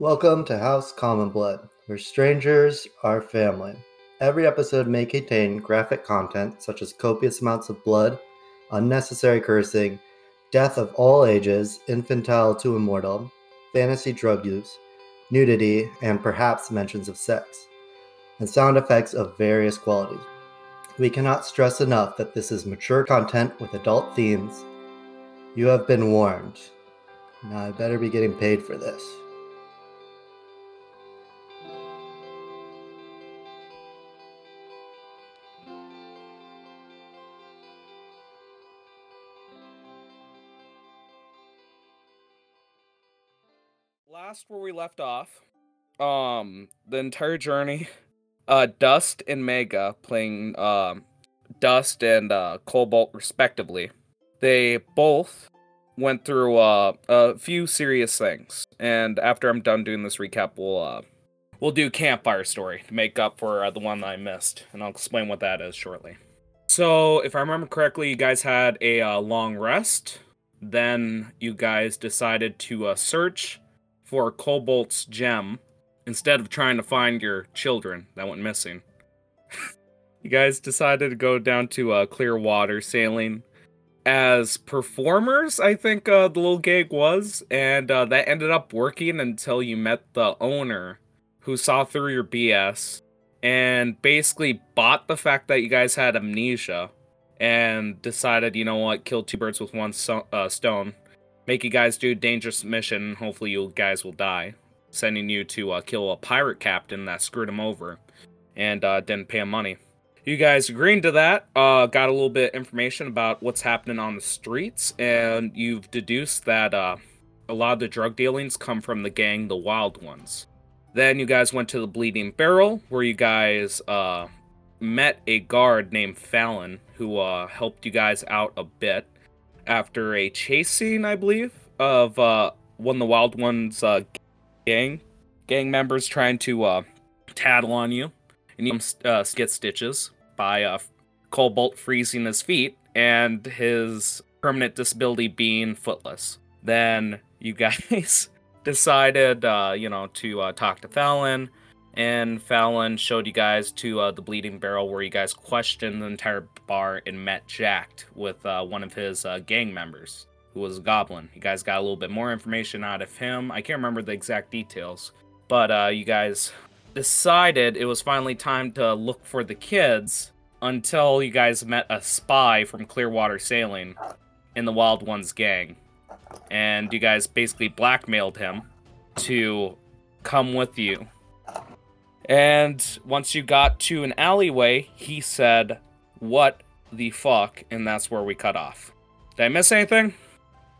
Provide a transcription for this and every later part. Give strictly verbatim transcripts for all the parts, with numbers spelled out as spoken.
Welcome to House Common Blood, where strangers are family. Every episode may contain graphic content such as copious amounts of blood, unnecessary cursing, death of all ages, infantile to immortal, fantasy drug use, nudity, and perhaps mentions of sex, and sound effects of various qualities. We cannot stress enough that this is mature content with adult themes. You have been warned. Now I better be getting paid for this. Last where we left off, um, the entire journey, uh, Dust and Mega playing uh, Dust and uh, Cobalt respectively. They both went through uh, a few serious things, and after I'm done doing this recap, we'll uh, we'll do campfire story to make up for uh, the one that I missed, and I'll explain what that is shortly. So, if I remember correctly, you guys had a uh, long rest, then you guys decided to uh, search for Cobalt's gem instead of trying to find your children that went missing. You guys decided to go down to uh, Clearwater Sailing as performers, I think uh, the little gig was, and uh, that ended up working until you met the owner who saw through your B S and basically bought the fact that you guys had amnesia and decided, you know what, kill two birds with one so- uh, stone. Make you guys do a dangerous mission, hopefully you guys will die, sending you to uh, kill a pirate captain that screwed him over and uh, didn't pay him money. You guys agreeing to that, uh, got a little bit of information about what's happening on the streets, and you've deduced that uh, a lot of the drug dealings come from the gang, the Wild Ones. Then you guys went to the Bleeding Barrel, where you guys uh, met a guard named Fallon, who uh, helped you guys out a bit. After a chase scene, I believe, of uh, one of the Wild Ones' uh, gang gang members trying to uh, tattle on you, and you uh, get stitches by uh, Cobalt freezing his feet and his permanent disability being footless. Then you guys decided, uh, you know, to uh, talk to Fallon, and Fallon showed you guys to uh, the Bleeding Barrel, where you guys questioned the entire bar and met Jacked with uh, one of his uh, gang members, who was a goblin. You guys got a little bit more information out of him. I can't remember the exact details, but uh, you guys decided it was finally time to look for the kids until you guys met a spy from Clearwater Sailing in the Wild Ones gang. And you guys basically blackmailed him to come with you. And once you got to an alleyway, he said, "What the fuck?" And that's where we cut off. Did I miss anything?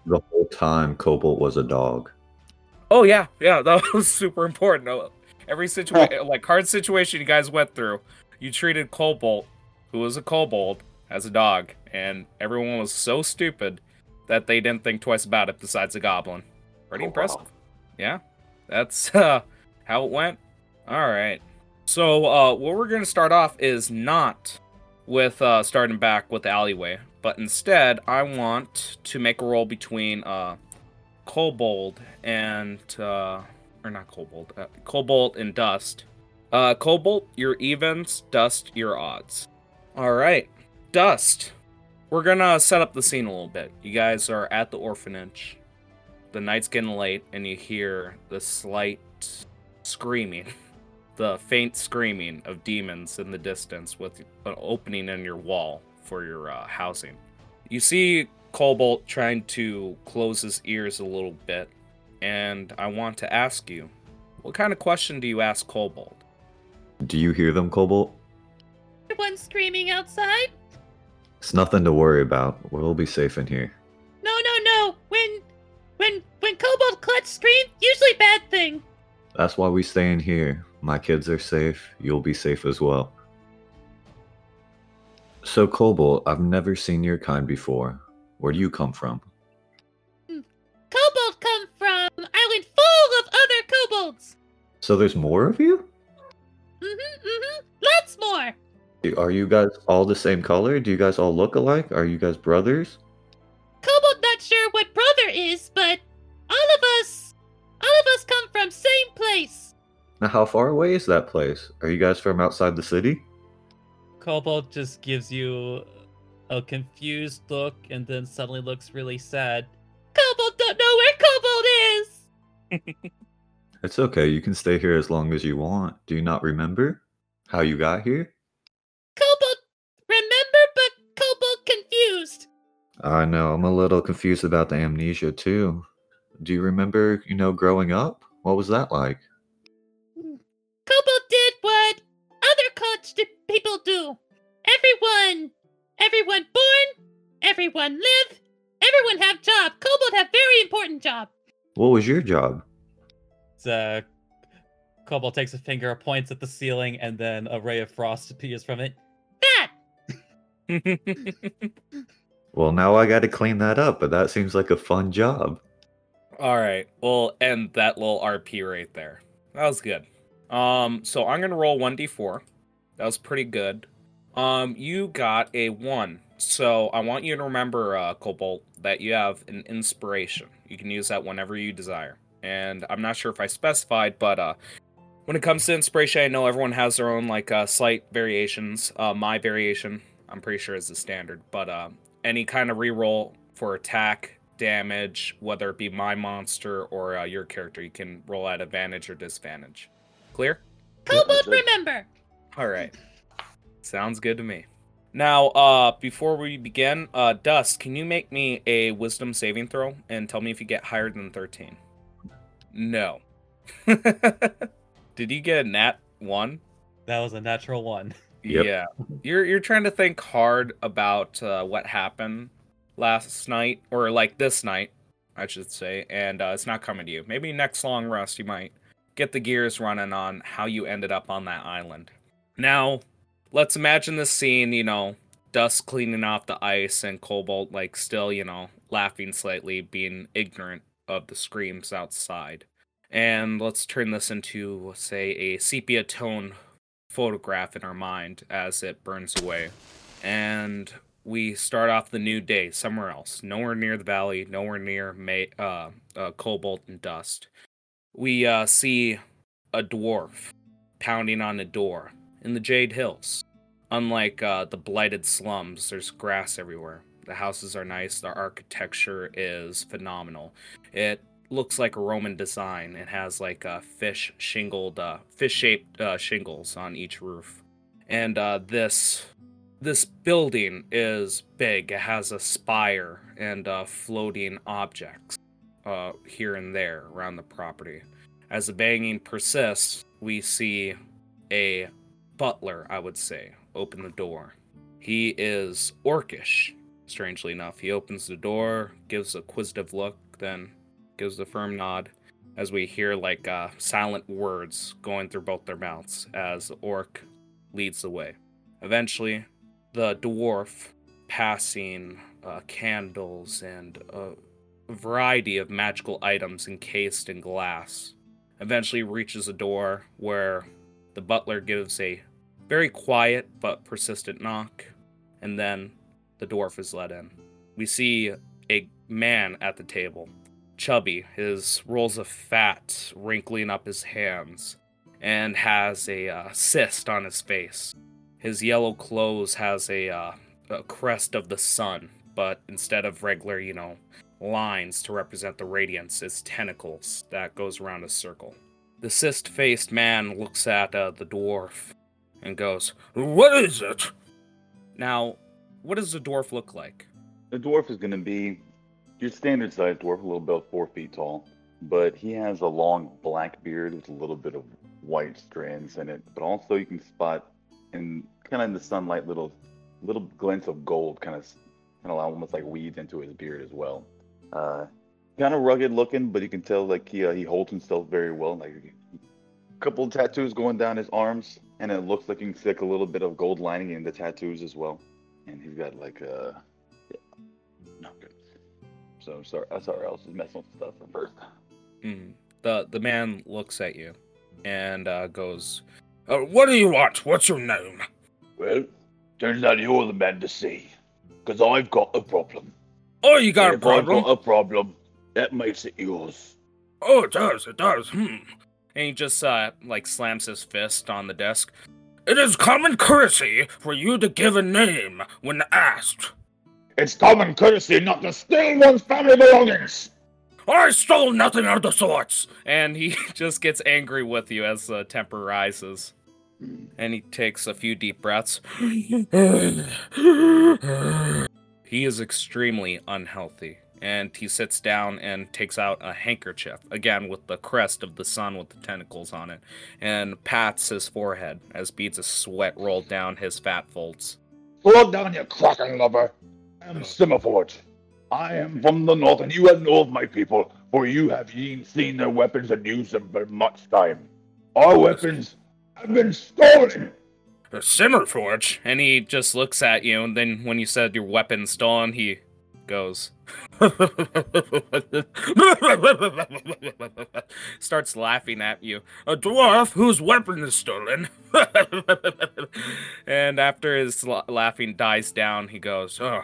The whole time, Cobalt was a dog. Oh, yeah. Yeah, that was super important. Every situation, like hard situation you guys went through, you treated Cobalt, who was a kobold, as a dog. And everyone was so stupid that they didn't think twice about it besides a goblin. Pretty oh, impressive. Wow. Yeah, that's uh, how it went. All right, so uh, what we're going to start off is not with uh, starting back with the alleyway, but instead I want to make a roll between uh, Cobalt and, uh, or not Cobalt, uh, Cobalt and Dust. Uh, Cobalt, your evens, Dust, your odds. All right, Dust, we're going to set up the scene a little bit. You guys are at the orphanage, the night's getting late, and you hear the slight screaming. The faint screaming of demons in the distance with an opening in your wall for your uh, housing. You see Cobalt trying to close his ears a little bit, and I want to ask you, what kind of question do you ask Cobalt? Do you hear them, Cobalt? The one screaming outside? It's nothing to worry about. We'll be safe in here. No, no, no. When, when, when Cobalt clutch scream, usually bad thing. That's why we stay in here. My kids are safe. You'll be safe as well. So, Cobalt, I've never seen your kind before. Where do you come from? Cobalt come from an island full of other kobolds. So there's more of you? Mm-hmm, mm-hmm. Lots more. Are you guys all the same color? Do you guys all look alike? Are you guys brothers? Cobalt not sure what brother is, but all of us, all of us come from same Now, how far away is that place? Are you guys from outside the city? Cobalt just gives you a confused look and then suddenly looks really sad. Cobalt don't know where Cobalt is! It's okay, you can stay here as long as you want. Do you not remember how you got here? Cobalt remember, but Cobalt confused. I know, I'm a little confused about the amnesia too. Do you remember, you know, growing up? What was that like? Cobalt did what other college people do. Everyone, everyone born, everyone live, everyone have job. Cobalt have very important job. What was your job? Uh, Cobalt takes a finger, points at the ceiling, and then a ray of frost appears from it. That! Well, now I gotta clean that up, but that seems like a fun job. Alright, we'll end that little R P right there. That was good. Um, so I'm gonna roll one d four. That was pretty good. Um, you got a one. So I want you to remember, uh, Cobalt, that you have an inspiration. You can use that whenever you desire. And I'm not sure if I specified, but uh, when it comes to inspiration, I know everyone has their own like uh, slight variations. Uh, my variation, I'm pretty sure, is the standard. But uh, any kind of reroll for attack, damage, whether it be my monster or uh, your character, you can roll at advantage or disadvantage. Clear? Cobalt, remember! All right. Sounds good to me. Now, uh, before we begin, uh, Dust, can you make me a wisdom saving throw and tell me if you get higher than thirteen? No. Did you get a nat one? That was a natural one. Yep. Yeah. You're you're trying to think hard about uh, what happened last night, or like this night, I should say, and uh, it's not coming to you. Maybe next long rest you might get the gears running on how you ended up on that island. Now, let's imagine this scene, you know, Dust cleaning off the ice and Cobalt like still, you know, laughing slightly, being ignorant of the screams outside. And let's turn this into, say, a sepia tone photograph in our mind as it burns away. And we start off the new day somewhere else, nowhere near the valley, nowhere near May, uh, uh, Cobalt and Dust. We uh, see a dwarf pounding on a door in the Jade Hills. Unlike uh, the Blighted Slums, there's grass everywhere. The houses are nice. The architecture is phenomenal. It looks like a Roman design. It has like a fish shingled, uh, fish-shaped uh, shingles on each roof. And uh, this this building is big. It has a spire and uh, floating objects uh, here and there around the property. As the banging persists, we see a butler, I would say, open the door. He is orcish. Strangely enough, he opens the door, gives a quizzitive look, then gives a firm nod as we hear like uh, silent words going through both their mouths as the orc leads the way. Eventually, the dwarf, passing uh, candles and a variety of magical items encased in glass, eventually reaches a door where the butler gives a very quiet but persistent knock, and then the dwarf is let in. We see a man at the table, chubby, his rolls of fat wrinkling up his hands, and has a uh, cyst on his face. His yellow clothes has a, uh, a crest of the sun, but instead of regular, you know, lines to represent the radiance, it's tentacles that goes around a circle. The cyst-faced man looks at uh, the dwarf and goes, "What is it?" Now, what does the dwarf look like? The dwarf is going to be your standard size dwarf, a little bit four feet tall, but he has a long black beard with a little bit of white strands in it. But also you can spot in kind of in the sunlight little little glints of gold, kind of kind of almost like weaves into his beard as well. Uh, kind of rugged looking, but you can tell like he uh, he holds himself very well. Like a couple of tattoos going down his arms, and it looks like you can stick a little bit of gold lining in the tattoos as well. And he's got like a, yeah, not good. So I'm sorry, I'm sorry, I was just messing with stuff from first. Mm-hmm. The the man looks at you, and uh, goes, uh, "What do you want? What's your name?" "Well, turns out you're the man to see, because I've got a problem." "Oh, you got and a problem?" "I've got a problem. That makes it yours." "Oh, it does, it does. Hmm. And he just, uh, like, slams his fist on the desk. It is common courtesy for you to give a name when asked. It's common courtesy not to steal one's family belongings. I stole nothing of the sorts. And he just gets angry with you as the uh, temper rises. And he takes a few deep breaths. He is extremely unhealthy. And he sits down and takes out a handkerchief, again with the crest of the sun with the tentacles on it, and pats his forehead as beads of sweat roll down his fat folds. Slow down, you kraken lover. I am Shimmerforge. I am from the north, and you have known of my people, for you have ye seen their weapons and used them for much time. Our weapons have been stolen. Shimmerforge? And he just looks at you, and then when you said your weapon's stolen, he goes. Starts laughing at you. A dwarf whose weapon is stolen. And after his la- laughing dies down, he goes, oh.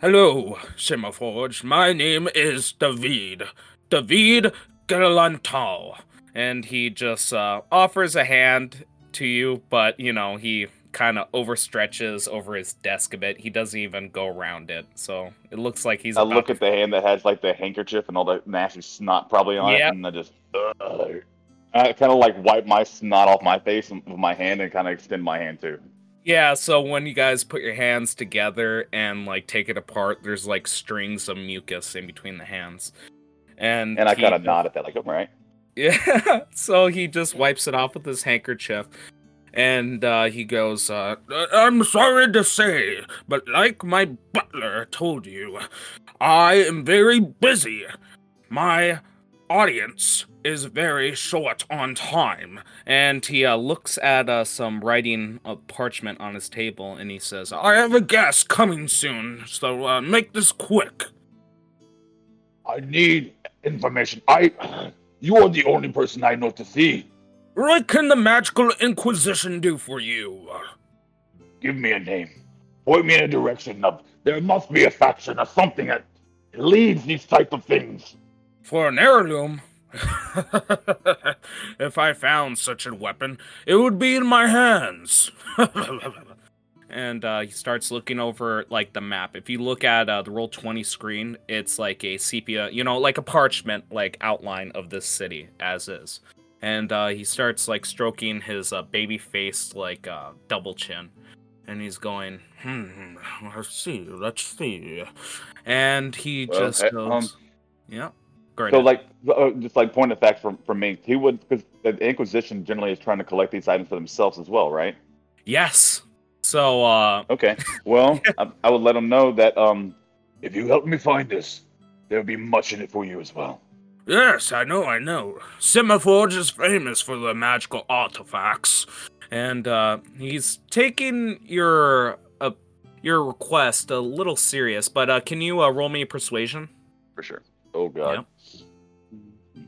Hello, Shimmerforge. My name is David. David Gerlantau. And he just uh, offers a hand to you, but, you know, he kind of overstretches over his desk a bit. He doesn't even go around it, so it looks like he's. I about look to... at the hand that has like the handkerchief and all the nasty snot probably on yep. it, and I just Ugh. I kind of like wipe my snot off my face with my hand and kind of extend my hand too. Yeah, so when you guys put your hands together and like take it apart, there's like strings of mucus in between the hands, and and I kind of nod at that like, all right. Yeah, so he just wipes it off with his handkerchief. And uh, he goes, uh, I'm sorry to say, but like my butler told you, I am very busy. My audience is very short on time. And he uh, looks at uh, some writing of parchment on his table, and he says, I have a guest coming soon, so uh, make this quick. I need information. I, you are the only person I know to see. What can the Magical Inquisition do for you? Give me a name. Point me in a direction of... There must be a faction or something that leads these type of things. For an heirloom? If I found such a weapon, it would be in my hands. And uh, he starts looking over, like, the map. If you look at uh, the Roll twenty screen, it's like a sepia... You know, like a parchment, like, outline of this city, as is. And uh, he starts, like, stroking his uh, baby-faced, like, uh, double chin. And he's going, hmm, let's see, let's see. And he well, just okay. goes, um, yeah. Great. So, like, uh, just, like, point of fact from, from me. He would, because the Inquisition generally is trying to collect these items for themselves as well, right? Yes. So, uh... Okay. Well, I, I would let him know that, um, if you help me find this, there'll be much in it for you as well. Yes, I know, I know. Shimmerforge is famous for the magical artifacts. And uh, he's taking your uh, your request a little serious, but uh, can you uh, roll me a persuasion? For sure. Oh, God. Yep.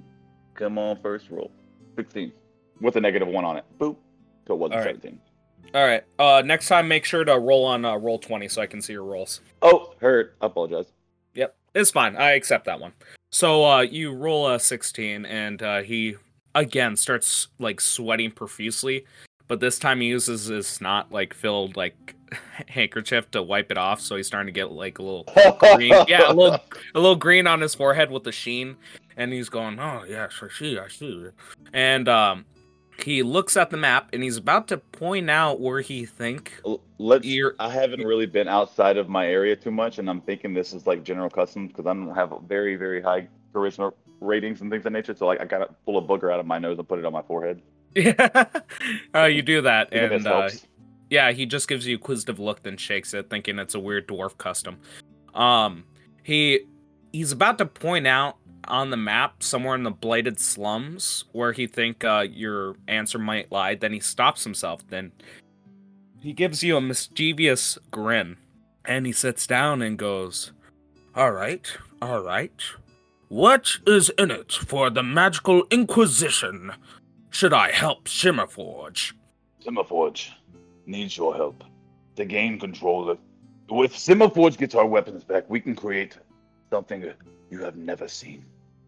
Come on, first roll. sixteen. With a negative one on it. Boop. So it wasn't All right. seventeen. All right. Uh, next time, make sure to roll on uh, roll twenty so I can see your rolls. Oh, heard. I apologize. Yep. It's fine. I accept that one. So uh, you roll a sixteen, and uh, he, again, starts, like, sweating profusely. But this time he uses his snot, like, filled, like, handkerchief to wipe it off. So he's starting to get, like, a little green. Yeah, a little, a little green on his forehead with the sheen. And he's going, oh, yes, I see, I see. And um, he looks at the map, and he's about to point out where he think. Let's, I haven't really been outside of my area too much, and I'm thinking this is like general customs because I don't have very, very high charisma ratings and things of nature. So like, I gotta pull a booger out of my nose and put it on my forehead. Yeah, uh, you do that, and uh, yeah, he just gives you a quizzitive look, then shakes it, thinking it's a weird dwarf custom. Um, he he's about to point out on the map somewhere in the Blighted Slums where he think uh, your answer might lie. Then he stops himself. Then. He gives you a mischievous grin, and he sits down and goes, All right, all right. What is in it for the Magical Inquisition? Should I help Shimmerforge? Shimmerforge needs your help to gain control of... If Shimmerforge gets our weapons back, we can create something you have never seen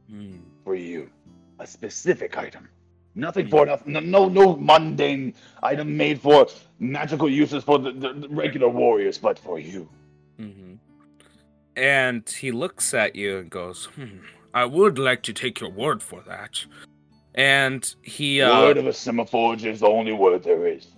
mm. for you. a specific item. Nothing for nothing. No, no mundane item made for magical uses for the, the, the regular warriors, but for you. Mm-hmm. And he looks at you and goes, hmm, I would like to take your word for that. And he... Uh, word of a Shimmerforge is the only word there is.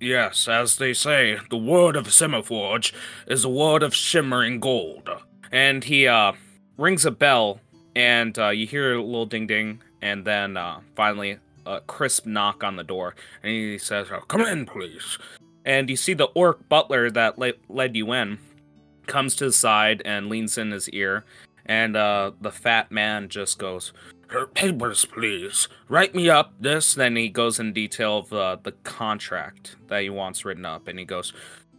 Yes, as they say, the word of Shimmerforge is a word of shimmering gold. And he uh, rings a bell, and uh, you hear a little ding-ding, and then uh, finally... a crisp knock on the door, and he says, oh, come in, please. And you see the orc butler that le- led you in comes to the side and leans in his ear, and uh, the fat man just goes, her papers, please. Write me up this. Then he goes in detail of uh, the contract that he wants written up, and he goes,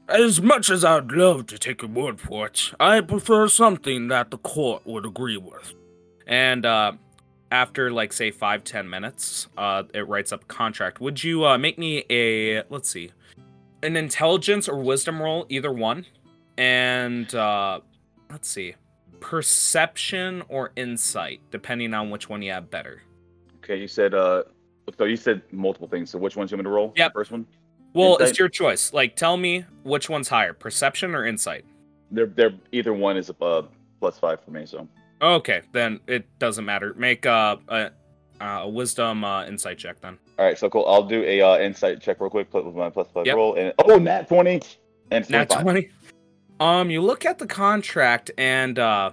as much as I'd love to take your word for it, I prefer something that the court would agree with. And, uh, after, like, say, five, ten minutes, uh, it writes up a contract. Would you uh, make me a, let's see, an intelligence or wisdom roll, either one. And, uh, let's see, perception or insight, depending on which one you have better. Okay, you said, uh, so you said multiple things. So which one's you want me to roll? Yep. The first one? Well, insight? It's your choice. Like, tell me which one's higher, perception or insight? They're, they're, either one is uh, plus five for me, so. Okay, then it doesn't matter. Make uh, a a wisdom uh, insight check then. All right, so cool. I'll do a uh, insight check real quick with my plus five yep. roll. And oh, nat twenty and nat twenty. Um, you look at the contract and uh,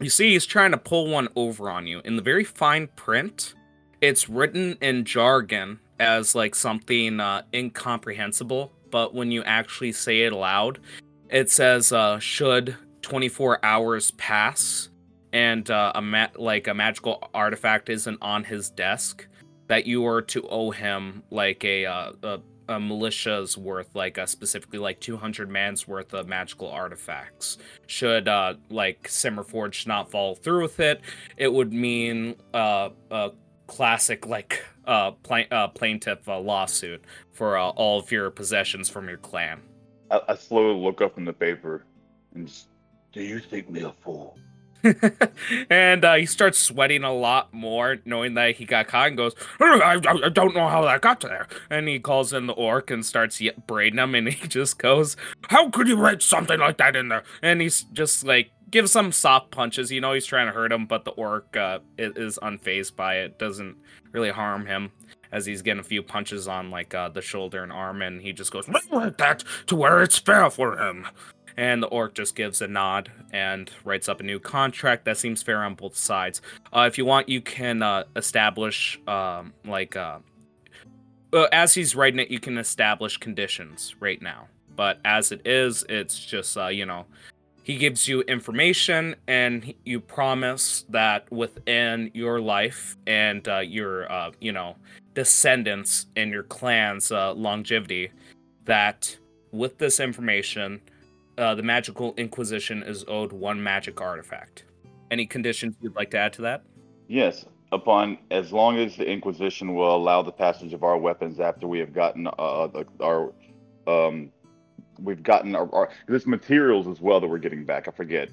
you see he's trying to pull one over on you. In the very fine print, it's written in jargon as like something uh, incomprehensible, but when you actually say it aloud, it says uh, should twenty-four hours pass. And uh, a ma- like a magical artifact isn't on his desk, that you are to owe him like a uh, a, a militia's worth, like a specifically like two hundred man's worth of magical artifacts. Should uh, like Shimmerforge not follow through with it, it would mean uh, a classic like uh, pla- uh, plaintiff uh, lawsuit for uh, all of your possessions from your clan. I, I slowly look up in the paper and just, do you think me a fool? And uh, he starts sweating a lot more, knowing that he got caught, and goes, I, I, I don't know how that got there. And he calls in the orc and starts ye- braiding him, and he just goes, how could you write something like that in there? And he's just like, gives some soft punches. You know he's trying to hurt him, but the orc uh, is unfazed by it, doesn't really harm him, as he's getting a few punches on like uh, the shoulder and arm, and he just goes, write that to where it's fair for him. And the orc just gives a nod and writes up a new contract that seems fair on both sides. Uh, if you want, you can uh, establish, um, like, uh, uh, as he's writing it, you can establish conditions right now. But as it is, it's just, uh, you know, he gives you information and you promise that within your life and uh, your, uh, you know, descendants and your clan's uh, longevity, that with this information... Uh, the Magical Inquisition is owed one magic artifact. Any conditions you'd like to add to that? Yes, upon as long as the Inquisition will allow the passage of our weapons after we have gotten uh, the, our, um, we've gotten our, our this materials as well that we're getting back. I forget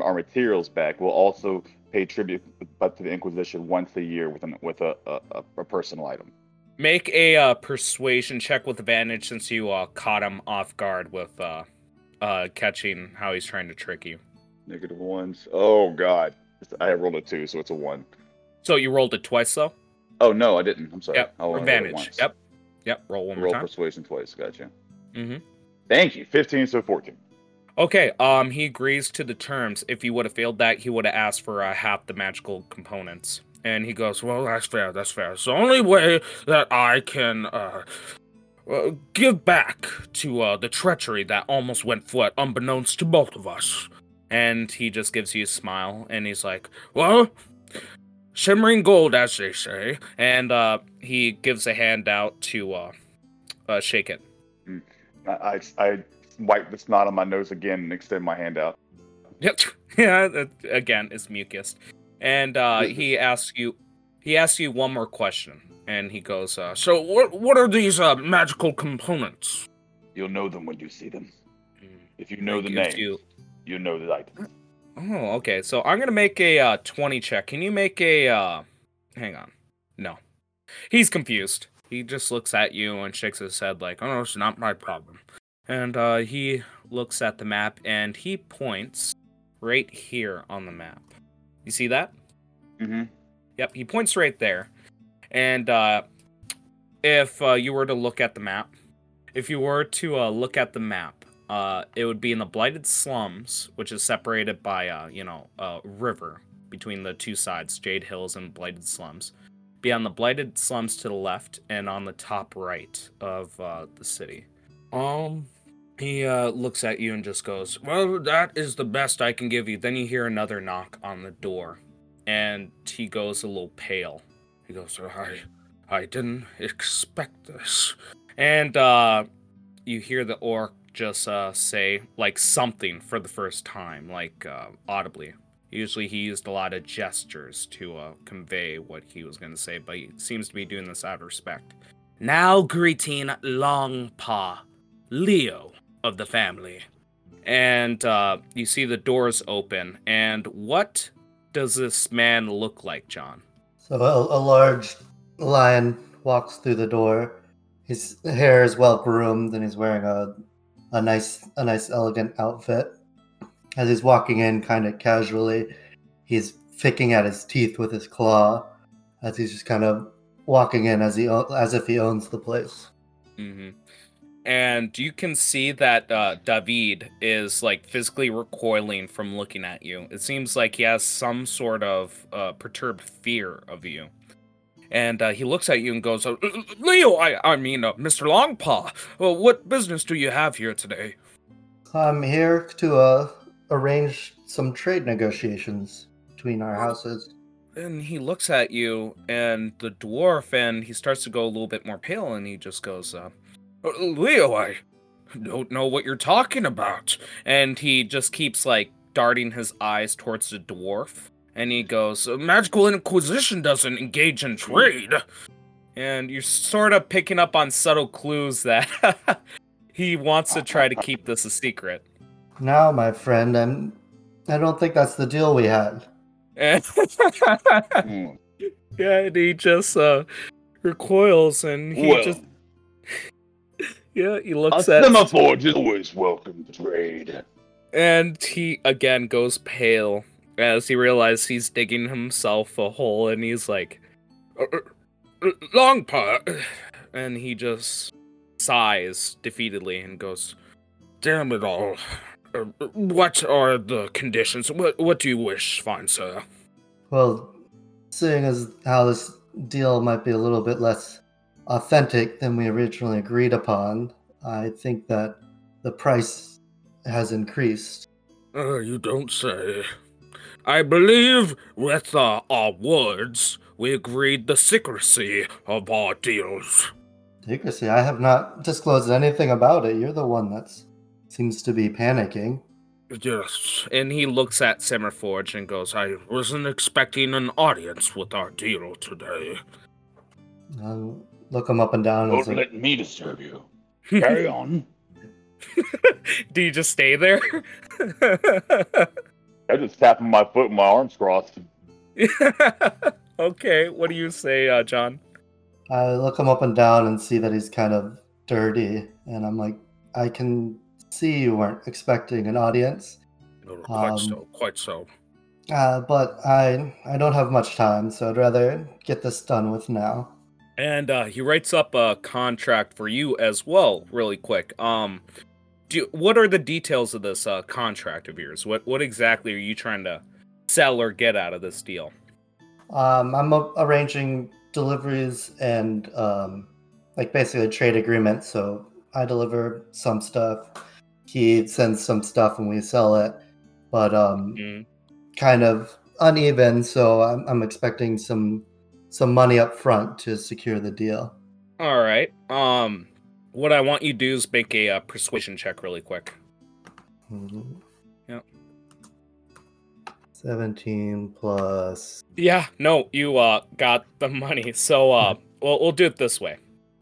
our materials back. We'll also pay tribute, but to the Inquisition once a year with an, with a, a a personal item. Make a uh, persuasion check with advantage since you uh, caught him off guard with. Uh... Uh, catching how he's trying to trick you. Negative ones. Oh, God. I rolled a two, so it's a one. So you rolled it twice, though? Oh, no, I didn't. I'm sorry. Yep. I'll advantage. Yep. Yep. Roll one roll more time. Roll persuasion twice. Gotcha. Mm-hmm. Thank you. fifteen, so fourteen. Okay. Um, he agrees to the terms. If he would have failed that, he would have asked for uh, half the magical components. And he goes, well, that's fair. That's fair. It's the only way that I can... Uh, Uh, give back to uh, the treachery that almost went flat, unbeknownst to both of us. And he just gives you a smile, and he's like, well, shimmering gold, as they say. And uh, he gives a hand out to uh, uh, shake it. I, I, I wipe the snot on my nose again and extend my hand out. Yep. Yeah, that, again, it's mucus. And uh, he asks you, he asks you one more question. And he goes, uh, so what What are these uh, magical components? You'll know them when you see them. Mm. If you know the name, you... you know the item. Oh, okay. So I'm going to make a uh, twenty check. Can you make a... Uh... Hang on. No. He's confused. He just looks at you and shakes his head like, oh, it's not my problem. And uh, he looks at the map, and he points right here on the map. You see that? Mm-hmm. Yep, he points right there. And uh, if uh, you were to look at the map, if you were to uh, look at the map, uh, it would be in the Blighted Slums, which is separated by, uh, you know, a river between the two sides, Jade Hills and Blighted Slums. Be on the Blighted Slums to the left and on the top right of uh, the city. Um, he uh, looks at you and just goes, well, that is the best I can give you. Then you hear another knock on the door, and he goes a little pale. He goes, I, I didn't expect this. And uh, you hear the orc just uh, say, like, something for the first time, like, uh, audibly. Usually he used a lot of gestures to uh, convey what he was going to say, but he seems to be doing this out of respect. Now greeting Longpaw, Leo of the family. And uh, you see the doors open. And what does this man look like, John? So a, a large lion walks through the door. His hair is well groomed, and he's wearing a a nice, a nice elegant outfit. As he's walking in kind of casually, he's picking at his teeth with his claw as he's just kind of walking in as he as if he owns the place. Mm-hmm. And you can see that uh, David is like physically recoiling from looking at you. It seems like he has some sort of uh, perturbed fear of you. And uh, he looks at you and goes, Leo, I, I mean, uh, Mister Longpaw, well, what business do you have here today? I'm here to... Uh... arrange some trade negotiations between our houses. And he looks at you and the dwarf, and he starts to go a little bit more pale, and he just goes, uh, Leo, I don't know what you're talking about. And he just keeps, like, darting his eyes towards the dwarf, and he goes, Magical Inquisition doesn't engage in trade. And you're sort of picking up on subtle clues that he wants to try to keep this a secret. Now, my friend, I'm, I don't think that's the deal we had. Yeah, and he just uh, recoils, and he well, just... yeah, he looks a at... A Shimmerforge is always welcome to trade. And he, again, goes pale as he realizes he's digging himself a hole, and he's like, Longpaw! And he just sighs defeatedly and goes, damn it all. What are the conditions? What what do you wish, fine sir? Well, seeing as how this deal might be a little bit less authentic than we originally agreed upon, I think that the price has increased. Uh, you don't say. I believe with uh, our words, we agreed the secrecy of our deals. Secrecy? I have not disclosed anything about it. You're the one that's... seems to be panicking. Yes, and he looks at Shimmerforge and goes, I wasn't expecting an audience with our deal today. I'll look him up and down. Don't and let me disturb you. Carry on. Do you just stay there? I just tap my foot and my arms crossed. Okay, what do you say, uh, John? I look him up and down and see that he's kind of dirty, and I'm like, I can... see you weren't expecting an audience. No, no, quite um, so, quite so. Uh, but I I don't have much time, so I'd rather get this done with now. And uh, he writes up a contract for you as well, really quick. Um, do what are the details of this uh, contract of yours? What what exactly are you trying to sell or get out of this deal? Um, I'm a- arranging deliveries and um, like basically a trade agreement. So I deliver some stuff. He sends some stuff and we sell it, but um, mm. kind of uneven. So I'm, I'm expecting some some money up front to secure the deal. All right. Um, what I want you to do is make a uh, persuasion check really quick. Mm-hmm. Yep. seventeen plus. Yeah. No, you uh got the money. So uh, well, we'll do it this way.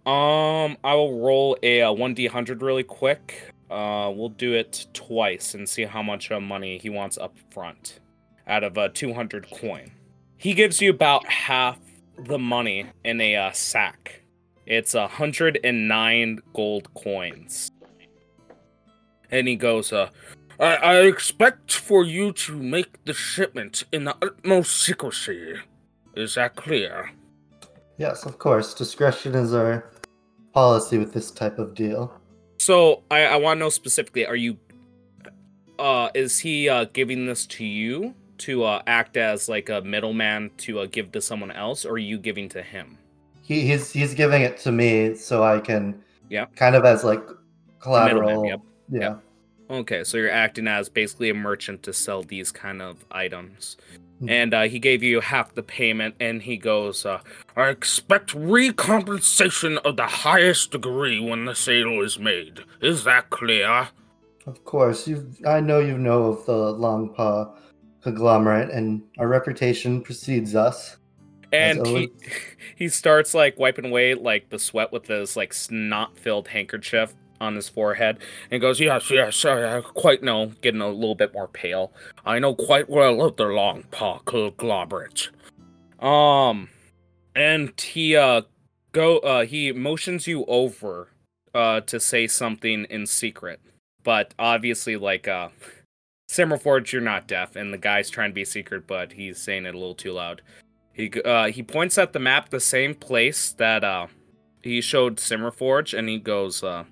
Um, I will roll a uh, one d one hundred really quick. Uh, we'll do it twice and see how much uh, money he wants up front out of a uh, two hundred coin. He gives you about half the money in a uh, sack. It's a hundred and nine gold coins. And he goes, uh, I, I expect for you to make the shipment in the utmost secrecy. Is that clear? Yes, of course. Discretion is our policy with this type of deal. So I, I want to know specifically, are you, uh, is he uh, giving this to you to uh, act as like a middleman to uh, give to someone else, or are you giving to him? He, he's he's giving it to me so I can, yeah, kind of as like collateral. Yep. Yeah. Yep. Okay, so you're acting as basically a merchant to sell these kind of items. Mm-hmm. And uh, he gave you half the payment, and he goes, uh, I expect recompensation of the highest degree when the sale is made. Is that clear? Of course. You've, I know you know of the Longpaw conglomerate, and our reputation precedes us. And he he starts, like, wiping away, like, the sweat with his, like, snot-filled handkerchief on his forehead, and goes, yes, yes, I, I quite know, getting a little bit more pale. I know quite well of the Longpaw conglomerate. Um, and he, uh, go, uh, he motions you over, uh, to say something in secret. But obviously, like, uh, Shimmerforge, you're not deaf, and the guy's trying to be secret, but he's saying it a little too loud. He, uh, he points at the map, the same place that, uh, he showed Shimmerforge, and he goes, uh,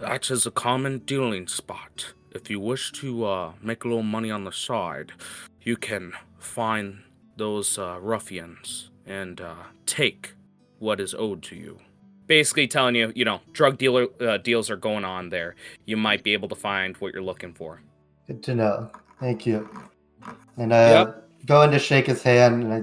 that is a common dealing spot. If you wish to uh, make a little money on the side, you can find those uh, ruffians and uh, take what is owed to you. Basically telling you, you know, drug dealer uh, deals are going on there. You might be able to find what you're looking for. Good to know. Thank you. And I yep. go in to shake his hand, and I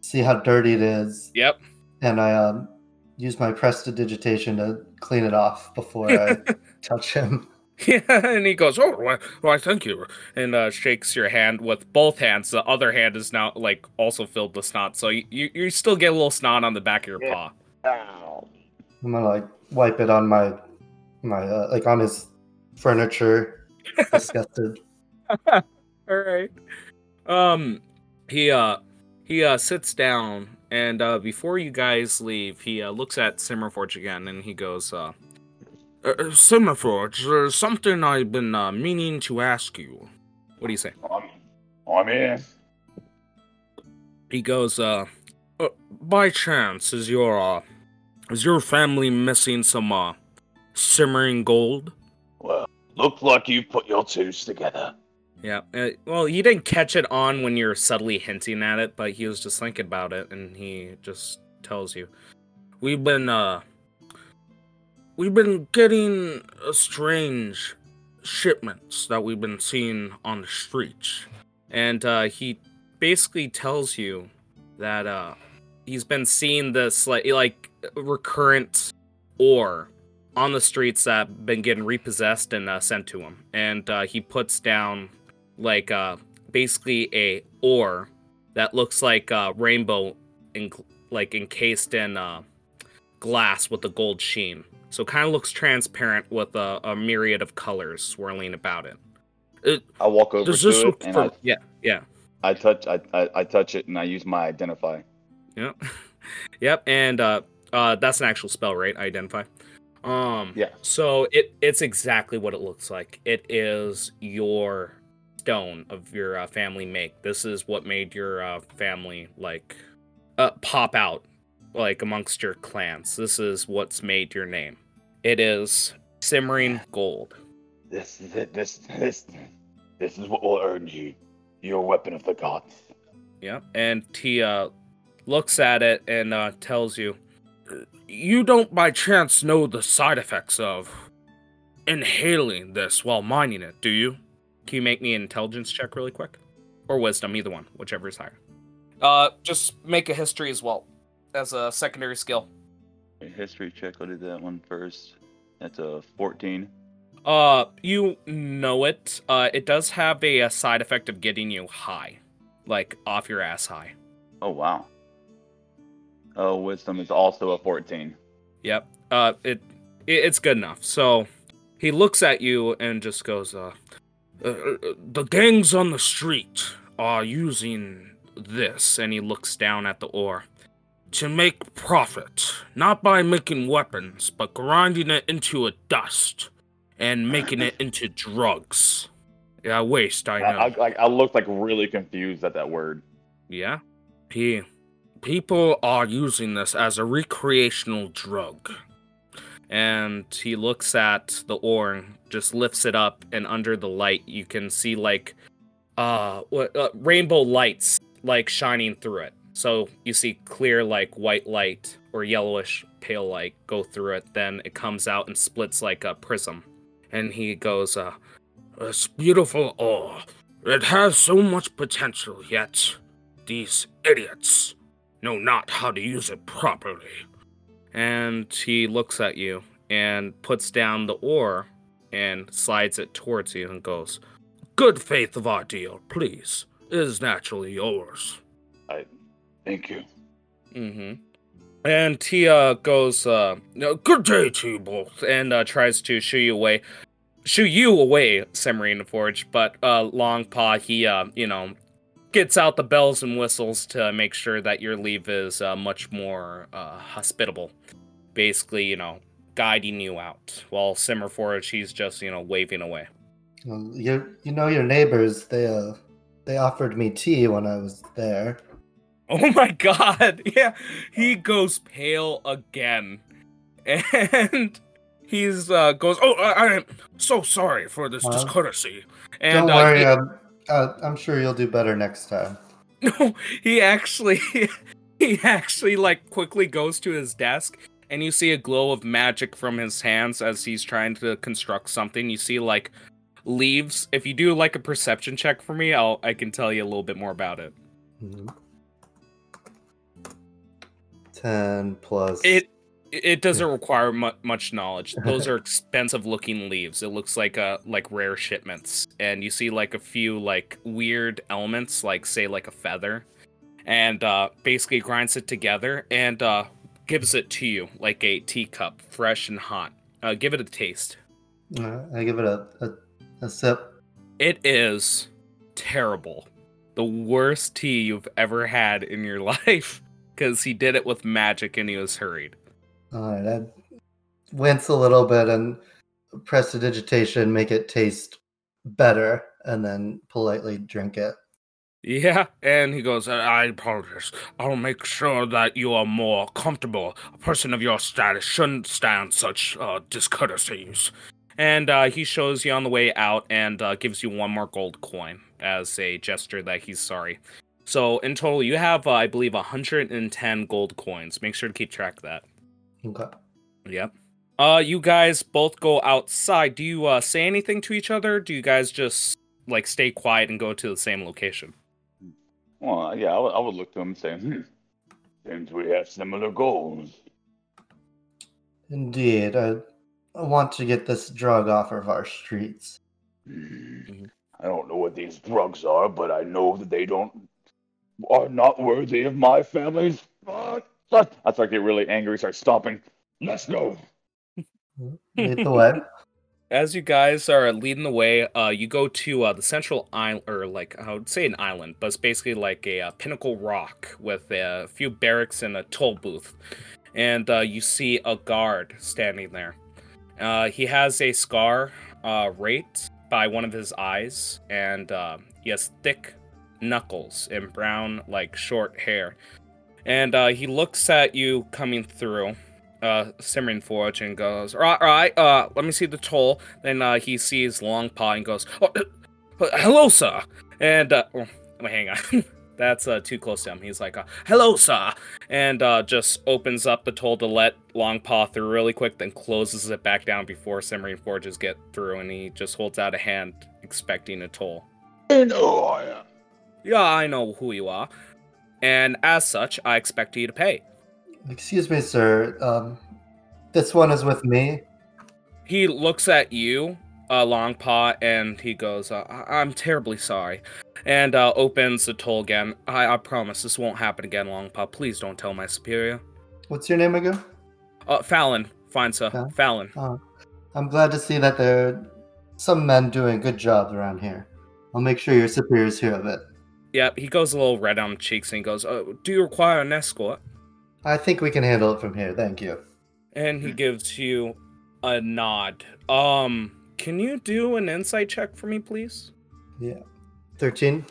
see how dirty it is. Yep. And I... Um, use my prestidigitation to clean it off before I touch him. Yeah, and he goes, oh, why, why thank you, and uh, shakes your hand with both hands. The other hand is now, like, also filled with snot, so you, you, you still get a little snot on the back of your paw. Ow. I'm gonna, like, wipe it on my, my uh, like, on his furniture. Disgusted. All right. Um, he, uh, he, uh, sits down. And uh, before you guys leave, he uh, looks at Shimmerforge again, and he goes, uh, uh, Shimmerforge, there's something I've been uh, meaning to ask you. What do you say? I'm, I'm here. He goes, uh, uh, by chance, is your uh, is your family missing some uh, simmering gold? Well, looked like you put your twos together. Yeah, uh, well, you didn't catch it on when you were subtly hinting at it, but he was just thinking about it, and he just tells you. We've been, uh... We've been getting uh, strange shipments that we've been seeing on the streets. And, uh, he basically tells you that, uh... he's been seeing this, like, like recurrent ore on the streets that have been getting repossessed and uh, sent to him. And, uh, he puts down... like, uh, basically a ore that looks like a uh, rainbow, in, like, encased in uh, glass with a gold sheen. So it kind of looks transparent with a, a myriad of colors swirling about it. it I walk over to it, and for, I, yeah, yeah. I touch, I, I, I touch it, and I use my identify. Yep, yep, and uh, uh, that's an actual spell, right? Identify. Um, yeah. So it it's exactly what it looks like. It is your stone of your uh, family make. This is what made your uh, family, like, uh, pop out, like, amongst your clans. This is what's made your name. It is simmering gold. This is it. This, this, this is what will earn you your weapon of the gods. Yeah, and he uh, looks at it and uh, tells you, you don't by chance know the side effects of inhaling this while mining it, do you? Can you make me an intelligence check really quick? Or wisdom, either one, whichever is higher. Uh, just make a history as well, as a secondary skill. A history check, I'll do that one first. That's a fourteen. Uh, you know it. Uh, it does have a, a side effect of getting you high. Like, off your ass high. Oh, wow. Oh, wisdom is also a fourteen. Yep. Uh, it, it it's good enough. So, he looks at you and just goes, uh... Uh, the gangs on the street are using this, and he looks down at the ore to make profit, not by making weapons, but grinding it into a dust and making it into drugs. Yeah, waste, I know. I, I, I looked like really confused at that word. Yeah. P. People are using this as a recreational drug. And he looks at the ore, just lifts it up, and under the light, you can see, like, uh, uh, rainbow lights, like, shining through it. So you see clear, like, white light or yellowish pale light go through it. Then it comes out and splits like a prism. And he goes, uh, it's beautiful ore. It has so much potential, yet these idiots know not how to use it properly. And he looks at you and puts down the ore and slides it towards you and goes, good faith of our deal, please. It is naturally yours. I thank you. Mm-hmm. And he uh, goes, uh, good day to you both, and uh, tries to shoo you away. Shoo you away, Cimmerian Forge, but uh, Longpaw, he, uh, you know, gets out the bells and whistles to make sure that your leave is uh, much more uh, hospitable. Basically, you know, guiding you out. While Shimmerforge, he's just, you know, waving away. Well, your, you know, your neighbors, they uh, they offered me tea when I was there. Oh my god! Yeah, he goes pale again. And he's uh, goes, oh, I am so sorry for this well, discourtesy. And, don't uh, worry, he- um... Uh, I'm sure you'll do better next time. No, he actually, he actually like quickly goes to his desk, and you see a glow of magic from his hands as he's trying to construct something. You see like leaves. If you do like a perception check for me, I'll I can tell you a little bit more about it. Mm-hmm. Ten plus. It it doesn't require mu- much knowledge. Those are expensive looking leaves. It looks like uh like rare shipments. And you see like a few like weird elements, like say like a feather, and uh, basically grinds it together and uh, gives it to you like a teacup, fresh and hot. Uh, give it a taste. Uh, I give it a, a a sip. It is terrible. The worst tea you've ever had in your life, because he did it with magic and he was hurried. Alright, I'd wince a little bit and press the digitation, make it taste better, and then politely drink it. Yeah, and he goes, I apologize. I'll make sure that you are more comfortable. A person of your status shouldn't stand such uh, discourtesies. And uh, he shows you on the way out and uh, gives you one more gold coin as a gesture that he's sorry. So in total, you have, uh, I believe, one hundred ten gold coins. Make sure to keep track of that. Okay. Yep. Uh, you guys both go outside. Do you uh, say anything to each other? Do you guys just like stay quiet and go to the same location? Well, yeah, I, w- I would look to him and say, hmm, "Seems we have similar goals." Indeed, I, I want to get this drug off of our streets. Mm-hmm. I don't know what these drugs are, but I know that they don't are not worthy of my family's. But... I start getting really angry, start stomping. Let's go. Lead the way. As you guys are leading the way, uh, you go to uh, the central island, or like I would say an island, but it's basically like a, a pinnacle rock with a few barracks and a toll booth. And uh, you see a guard standing there. Uh, he has a scar uh, right by one of his eyes, and uh, he has thick knuckles and brown, like short hair. And uh, he looks at you coming through, uh, Cimmerian Forge, and goes, all right, all right uh, let me see the toll. Then uh, he sees Longpaw and goes, oh, hello, sir. And, uh, oh, hang on, that's uh, too close to him. He's like, uh, hello, sir. And uh, just opens up the toll to let Longpaw through really quick, then closes it back down before Cimmerian Forges get through, and he just holds out a hand, expecting a toll. And who I am. Yeah, I know who you are. And as such, I expect you to pay. Excuse me, sir. Um, this one is with me. He looks at you, uh, Longpaw, and he goes, uh, I- I'm terribly sorry. And uh, opens the toll again. I-, I promise this won't happen again, Longpaw. Please don't tell my superior. What's your name again? Uh, Fallon. Fine, sir. Okay. Fallon. Oh. I'm glad to see that there are some men doing good jobs around here. I'll make sure your superiors hear of it. Yep, he goes a little red on the cheeks and he goes, oh, do you require an escort? I think we can handle it from here. Thank you. And he gives you a nod. Um, can you do an insight check for me, please? Yeah. thirteen.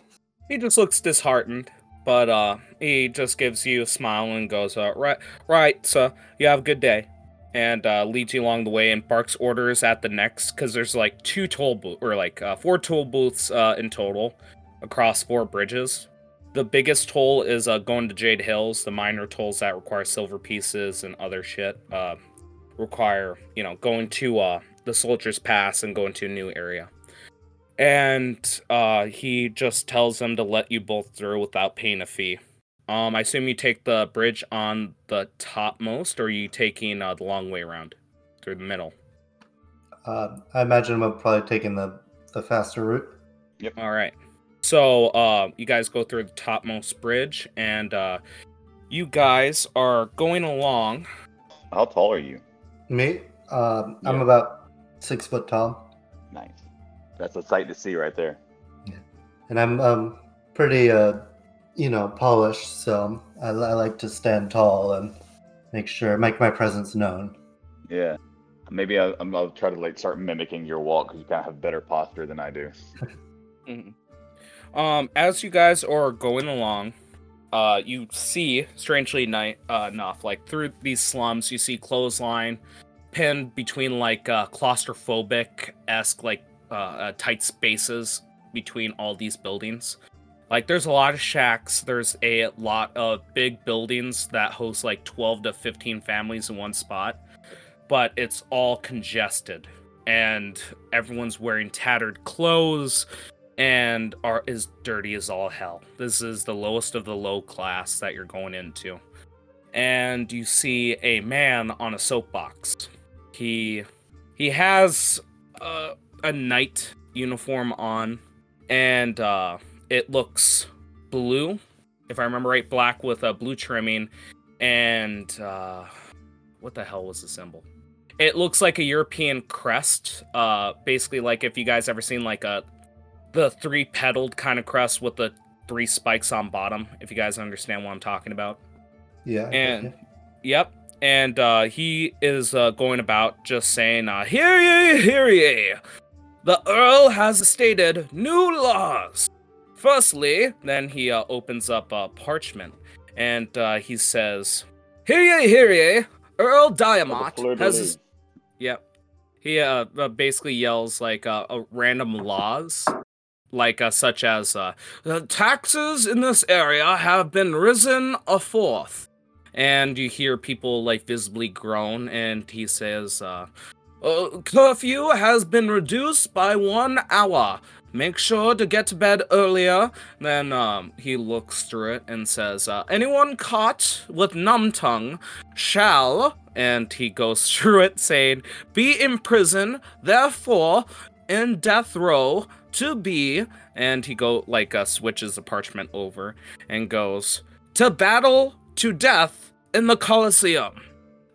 He just looks disheartened, but uh, he just gives you a smile and goes, uh, right, right, sir, you have a good day. And uh, leads you along the way and barks orders at the next, because there's like two toll booths, or like uh, four toll booths uh, in total across four bridges. The biggest toll is uh, going to Jade Hills. The minor tolls that require silver pieces and other shit uh, require, you know, going to uh, the Soldier's Pass and going to a new area. And uh, he just tells them to let you both through without paying a fee. Um, I assume you take the bridge on the topmost, or are you taking uh, the long way around through the middle? Uh, I imagine I'm probably taking the, the faster route. Yep. All right. So uh, you guys go through the topmost bridge, and uh, you guys are going along. How tall are you? Me? Um, yeah. I'm about six foot tall. Nice. That's a sight to see right there. Yeah. And I'm um, pretty, uh, you know, polished, so I, I like to stand tall and make sure, make my presence known. Yeah. Maybe I, I'll try to like start mimicking your walk, because you kind of have better posture than I do. Mm-hmm. Um, as you guys are going along, uh, you see, strangely ni- uh, enough, like through these slums, you see clothesline pinned between like uh, claustrophobic-esque like uh, uh, tight spaces between all these buildings. Like there's a lot of shacks. There's a lot of big buildings that host like twelve to fifteen families in one spot, but it's all congested and everyone's wearing tattered clothes and are as dirty as all hell. This is the lowest of the low class that you're going into. And you see a man on a soapbox. He he has uh, a knight uniform on, and uh, it looks blue, if I remember right, black with a blue trimming, and uh, what the hell was the symbol? It looks like a European crest, uh, basically like if you guys ever seen like a the three-petaled kind of crest with the three spikes on bottom, if you guys understand what I'm talking about. Yeah. And, okay. Yep. And uh, he is uh, going about just saying, uh, hear ye, hear ye. The Earl has stated new laws. Firstly, then he uh, opens up a uh, parchment, and uh, he says, hear ye, hear ye. Earl Diamant oh, has... Yep. He uh, basically yells, like, uh, uh, random laws. Like, uh, such as, uh, the taxes in this area have been risen a fourth. And you hear people, like, visibly groan, and he says, uh, uh, curfew has been reduced by one hour. Make sure to get to bed earlier. Then, um, he looks through it and says, uh, anyone caught with numb tongue shall, and he goes through it saying, be in prison, therefore, in death row, to be, and he go like uh, switches the parchment over and goes to battle to death in the Colosseum.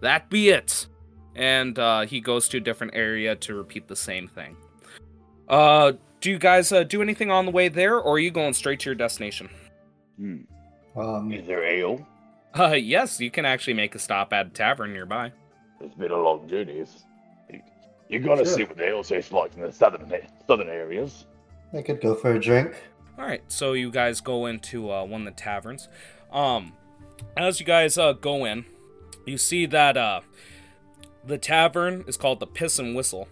That be it. And uh, he goes to a different area to repeat the same thing. Uh, do you guys uh, do anything on the way there, or are you going straight to your destination? Hmm. Um, Is there ale? Uh, yes, you can actually make a stop at a tavern nearby. It's been a long journey. You're gonna sure. see what the ale tastes like in the southern southern areas. I could go for a drink. All right, so you guys go into uh, one of the taverns. Um, as you guys uh, go in, you see that uh, the tavern is called the Piss and Whistle,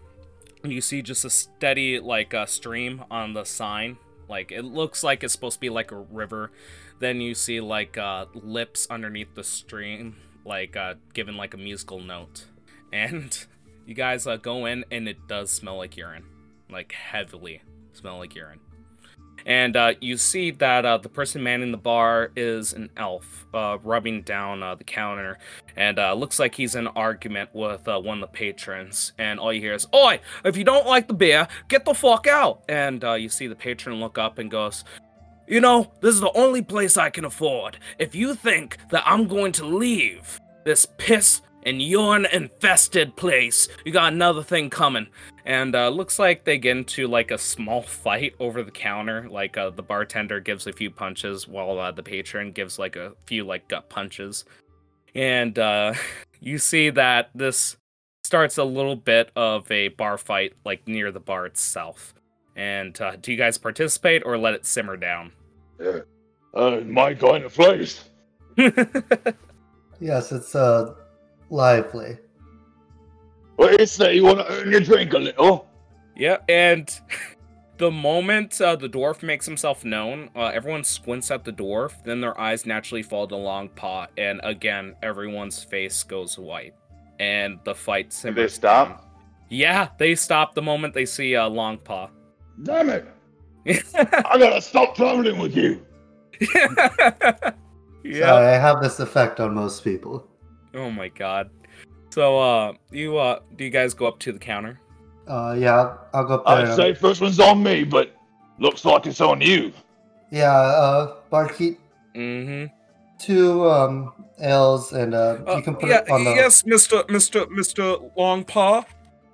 and you see just a steady like uh, stream on the sign. Like it looks like it's supposed to be like a river. Then you see like uh, lips underneath the stream, like uh, giving like a musical note, and. You guys uh, go in, and it does smell like urine. Like, heavily smell like urine. And uh, you see that uh, the person manning the bar is an elf, uh, rubbing down uh, the counter. And uh, looks like he's in an argument with uh, one of the patrons. And all you hear is, oi, if you don't like the beer, get the fuck out. And uh, you see the patron look up and goes, you know, this is the only place I can afford. If you think that I'm going to leave this piss and you're an infested place. You got another thing coming. And uh, looks like they get into like a small fight over the counter. Like uh, the bartender gives a few punches while uh, the patron gives like a few like gut punches. And uh, you see that this starts a little bit of a bar fight, like near the bar itself. And uh, do you guys participate or let it simmer down? Yeah. Uh, my kind of place. Yes, it's uh, lively. Well, it's that you want to earn your drink a little. Yeah, and the moment uh, the dwarf makes himself known, uh, everyone squints at the dwarf, then their eyes naturally fall to Longpaw, and again, everyone's face goes white. And the fight simmers. Did they stop? Down. Yeah, they stop the moment they see uh, Longpaw. Damn it! I gotta stop traveling with you! Yeah. So I have this effect on most people. Oh my god. So, uh, you, uh, do you guys go up to the counter? Uh, yeah, I'll go up there. I'd say first one's on me, but looks like it's on you. Yeah, uh, barkeep. Mm-hmm. Two, um, L's and, uh, uh you can put yeah, it on the... Yes, Mister Mister Mister Longpaw.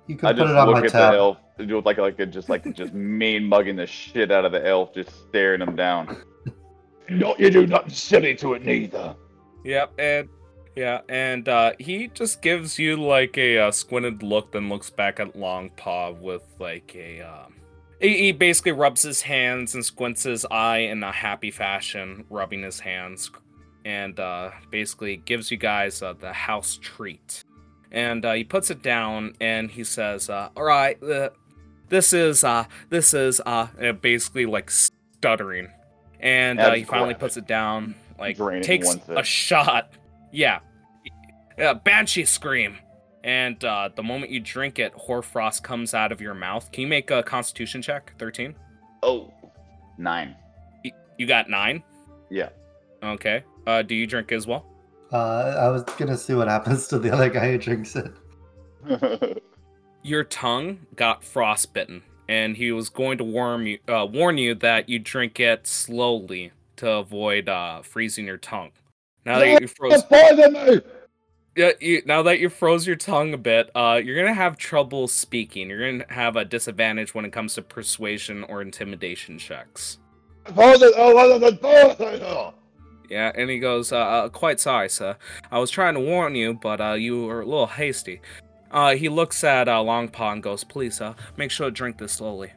You can I put it on my tab. I just look at the elf, do like, like a, just, like, just mean mugging the shit out of the elf, just staring him down. Not you do nothing silly to it, neither. Yep, and... Yeah, and uh, he just gives you, like, a uh, squinted look, then looks back at Longpaw with, like, a... Um... He, he basically rubs his hands and squints his eye in a happy fashion, rubbing his hands, and uh, basically gives you guys uh, the house treat. And uh, he puts it down, and he says, uh, all right, uh, this is, uh, this is, uh, and basically, like, stuttering. And uh, he finally puts it down, like, takes a shot... Yeah, uh, Banshee Scream. And uh, the moment you drink it, Hoarfrost comes out of your mouth. Can you make a Constitution check, thirteen? Oh, nine. Y- you got nine? Yeah. Okay. Uh, do you drink as well? Uh, I was going to see what happens to the other guy who drinks it. Your tongue got frostbitten, and he was going to warm you, uh, warn you that you drink it slowly to avoid uh, freezing your tongue. Now that you froze, yeah, you, now that you froze your tongue a bit, uh, you're going to have trouble speaking. You're going to have a disadvantage when it comes to persuasion or intimidation checks. Yeah, and he goes, uh, uh, quite sorry, sir. I was trying to warn you, but uh, you were a little hasty. Uh, he looks at uh, Longpaw and goes, please, sir, uh, make sure to drink this slowly.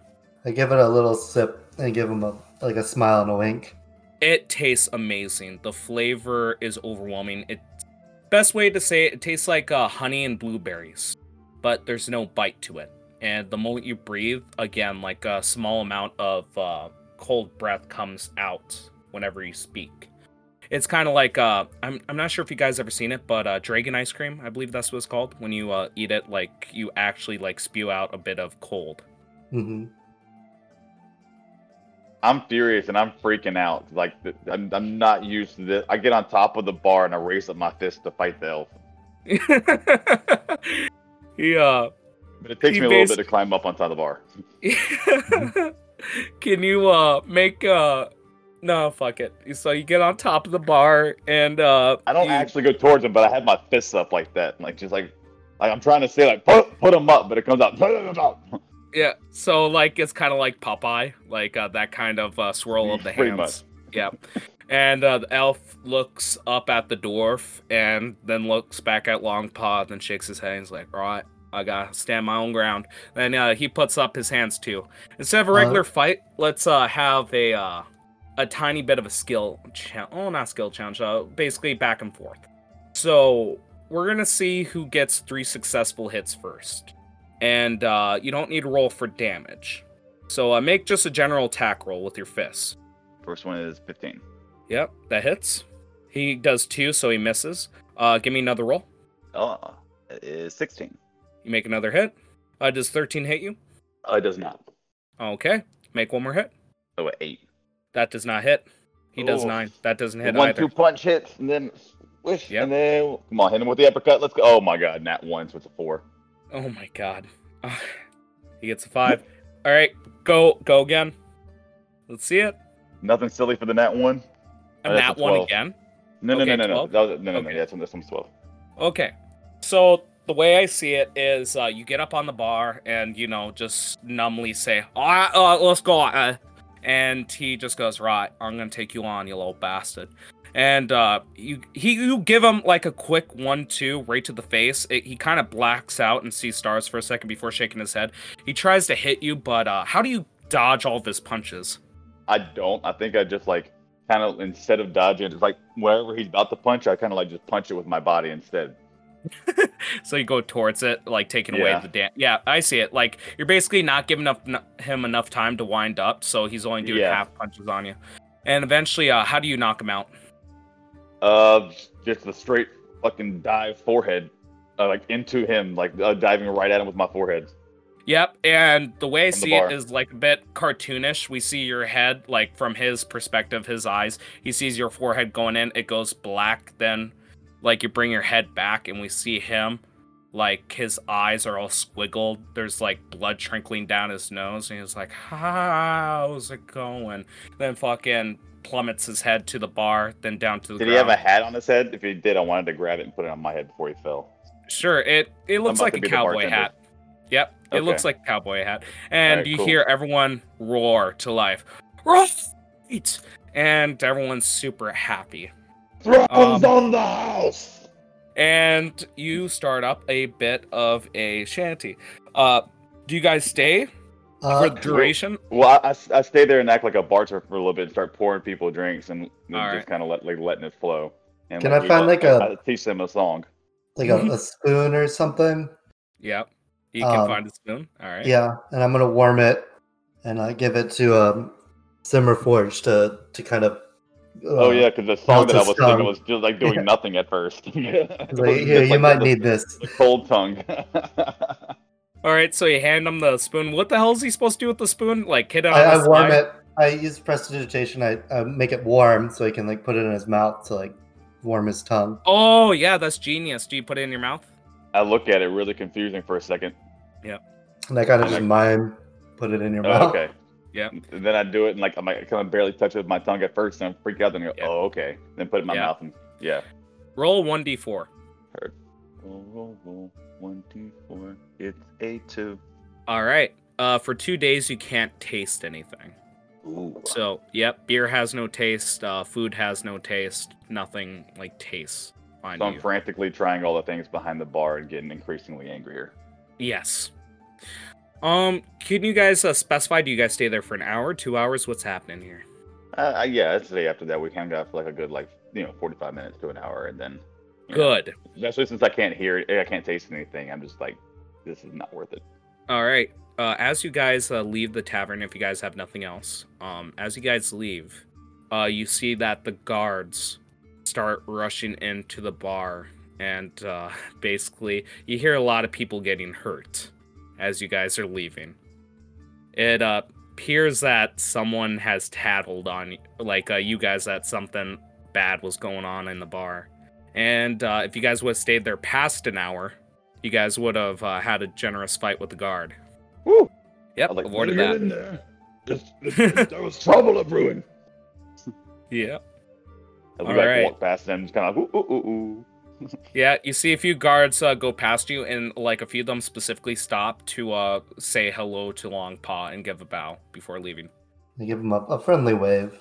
I give it a little sip and give him a, like a smile and a wink. It tastes amazing. The flavor is overwhelming. It, best way to say it, it tastes like uh, honey and blueberries, but there's no bite to it. And the moment you breathe, again, like a small amount of uh, cold breath comes out whenever you speak. It's kind of like, uh, I'm I'm not sure if you guys ever seen it, but uh, dragon ice cream, I believe that's what it's called. When you uh, eat it, like you actually like spew out a bit of cold. Mm-hmm. I'm furious and I'm freaking out. Like I'm, I'm not used to this. I get on top of the bar and I raise up my fist to fight the elf. Yeah, but it takes me a little bit to climb up on top of the bar. Can you uh make uh? No, fuck it. So you get on top of the bar and uh. I don't you... actually go towards him, but I have my fists up like that, like just like, like I'm trying to say like put put him up, but it comes out. Put him up. Yeah, so, like, it's kind of like Popeye, like, uh, that kind of uh, swirl of the hands. Pretty much. Yeah. And uh, the elf looks up at the dwarf and then looks back at Longpaw, then shakes his head and is like, all right, I gotta stand my own ground. Then uh, he puts up his hands, too. Instead of a regular uh, fight, let's uh, have a uh, a tiny bit of a skill challenge. Oh, not skill challenge. Uh, basically, back and forth. So, we're gonna see who gets three successful hits first. And uh, you don't need to roll for damage. So uh, make just a general attack roll with your fists. First one is fifteen. Yep, that hits. He does two, so he misses. Uh, give me another roll. Oh, it is sixteen. You make another hit. Uh, does thirteen hit you? Uh, it does not. Okay, make one more hit. Oh, eight. That does not hit. He Ooh. Does nine. That doesn't hit one, either. One, two punch hits, and then wish, yep. And then... Come on, hit him with the uppercut. Let's go. Oh, my God, nat one, so it's a four. Oh my god. Uh, he gets a five. Alright, go go again. Let's see it. Nothing silly for the nat one. A nat one twelve. Again? No, no, okay, no, no, no. That was, no, no, okay. no. That's when this one's twelve. Okay. So, the way I see it is uh, you get up on the bar and, you know, just numbly say, alright, uh, let's go. Uh, and he just goes, right, I'm going to take you on, you little bastard. And uh, you he you give him like a quick one two right to the face. It, he kind of blacks out and sees stars for a second before shaking his head. He tries to hit you, but uh, how do you dodge all of his punches? I don't. I think I just like kind of instead of dodging, it's like wherever he's about to punch, I kind of like just punch it with my body instead. So you go towards it, like taking yeah. away the damage. Yeah, I see it. Like you're basically not giving up n- him enough time to wind up, so he's only doing yeah. half punches on you. And eventually, uh, how do you knock him out? Uh, just the straight fucking dive forehead, uh, like into him, like uh, diving right at him with my forehead. Yep, and the way I see it is like a bit cartoonish. We see your head, like from his perspective, his eyes. He sees your forehead going in. It goes black then. Like, you bring your head back, and we see him, like, his eyes are all squiggled. There's, like, blood trickling down his nose, and he's like, how's it going? Then fucking plummets his head to the bar, then down to the ground. Did he have a hat on his head? If he did, I wanted to grab it and put it on my head before he fell. Sure, it, it looks like a cowboy hat. Yep, it looks like a cowboy hat. And you hear everyone roar to life. Right! And everyone's super happy. Thrones um, on the house! And you start up a bit of a shanty. Uh, do you guys stay uh, for the duration? Well, I, I stay there and act like a bartender for a little bit and start pouring people drinks and right. just kind of let, like, letting it flow. And Can like, I find like a... I teach them a song. Like a, a spoon or something? Yep. You can um, find a spoon? All right. Yeah, and I'm going to warm it and I give it to um, Shimmerforge to, to kind of Oh, uh, yeah, because the song that I was singing was just, like, doing yeah. nothing at first. Yeah, like, here, you like might the, need the, this. The cold tongue. All right, so you hand him the spoon. What the hell is he supposed to do with the spoon? Like, hit it on I, his I warm eye? it. I use prestidigitation. I, I make it warm so he can, like, put it in his mouth to, like, warm his tongue. Oh, yeah, that's genius. Do you put it in your mouth? I look at it really confusing for a second. Yeah. And I kind of just like, mime, put it in your oh, mouth. Okay. Yeah. Then I do it and like I'm like I kind of barely touch it with my tongue at first and I freak out and I go, yep. oh okay. Then put it in my yep. mouth and yeah. Roll one D four. Heard. Roll roll roll one D four. It's a two. Alright. Uh for two days you can't taste anything. Ooh. So yep, beer has no taste, uh food has no taste, nothing like tastes. So I'm you. frantically trying all the things behind the bar and getting increasingly angrier. Yes. Um, can you guys uh, specify, do you guys stay there for an hour, two hours? What's happening here? Uh, yeah, I'd say after that we hang out for like a good, like, you know, forty-five minutes to an hour and then... Good. Know, especially since I can't hear it, I can't taste anything. I'm just like, this is not worth it. All right. Uh, as you guys uh, leave the tavern, if you guys have nothing else, um, as you guys leave, uh, you see that the guards start rushing into the bar and uh, basically you hear a lot of people getting hurt. As you guys are leaving, it uh, appears that someone has tattled on you, like uh, you guys, that something bad was going on in the bar. And uh, if you guys would have stayed there past an hour, you guys would have uh, had a generous fight with the guard. Woo! Yep, like, avoided that. In there. Just, just, there was trouble of ruin. Yeah. I would, All like, right. walk past them, just kind of like, ooh, ooh, ooh, ooh. Yeah, you see a few guards uh, go past you, and like a few of them specifically stop to uh, say hello to Longpaw and give a bow before leaving. They give him a, a friendly wave.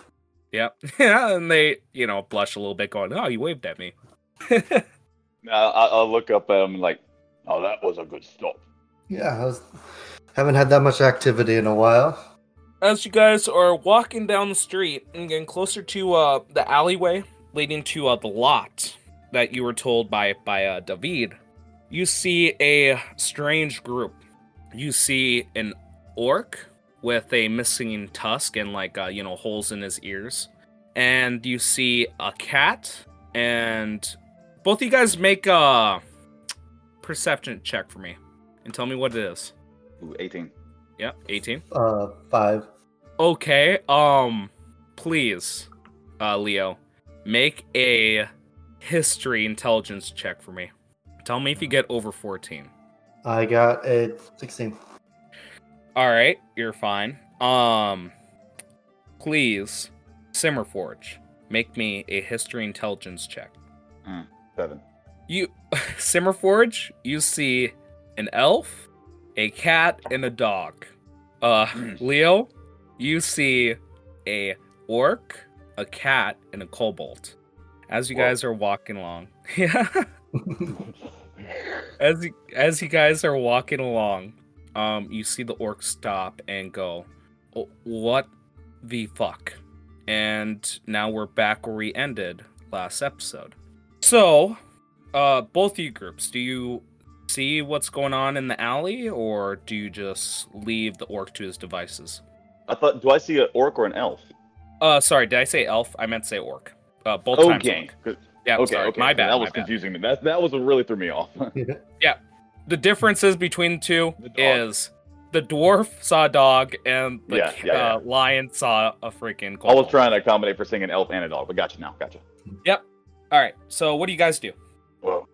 Yep. Yeah, and they, you know, blush a little bit, going, "Oh, you waved at me." I, I'll look up at him like, "Oh, that was a good stop." Yeah, I was, haven't had that much activity in a while. As you guys are walking down the street and getting closer to uh, the alleyway leading to uh, the lot. That you were told by by uh, David, you see a strange group. You see an orc with a missing tusk and like uh, you know holes in his ears, and you see a cat. And both of you guys make a perception check for me, and tell me what it is. Ooh, eighteen. Yeah, eighteen. Uh, five. Okay. Um, please, uh, Leo, make a history intelligence check for me. Tell me if you get over fourteen. I got a sixteen. All right, you're fine. Um, please, Shimmerforge, make me a history intelligence check. Mm, seven. You, Shimmerforge, you see an elf, a cat, and a dog. Uh, mm. Leo, you see a orc, a cat, and a kobold. As you Whoa. guys are walking along, yeah. as you, as you guys are walking along, um, you see the orc stop and go, oh, "What the fuck?" And now we're back where we ended last episode. So, uh, both of you groups, do you see what's going on in the alley, or do you just leave the orc to his devices? I thought, do I see an orc or an elf? Uh, sorry, did I say elf? I meant to say orc. Uh, both okay. times. Yeah, okay, sorry. Okay. My bad. That was confusing bad. me. That that was what really threw me off. Yeah. The differences between the two the is the dwarf saw a dog and the yeah, yeah, uh, yeah. lion saw a freaking gold. I was trying to accommodate for seeing an elf and a dog, but gotcha now. Gotcha. Yep. All right. So what do you guys do? Well,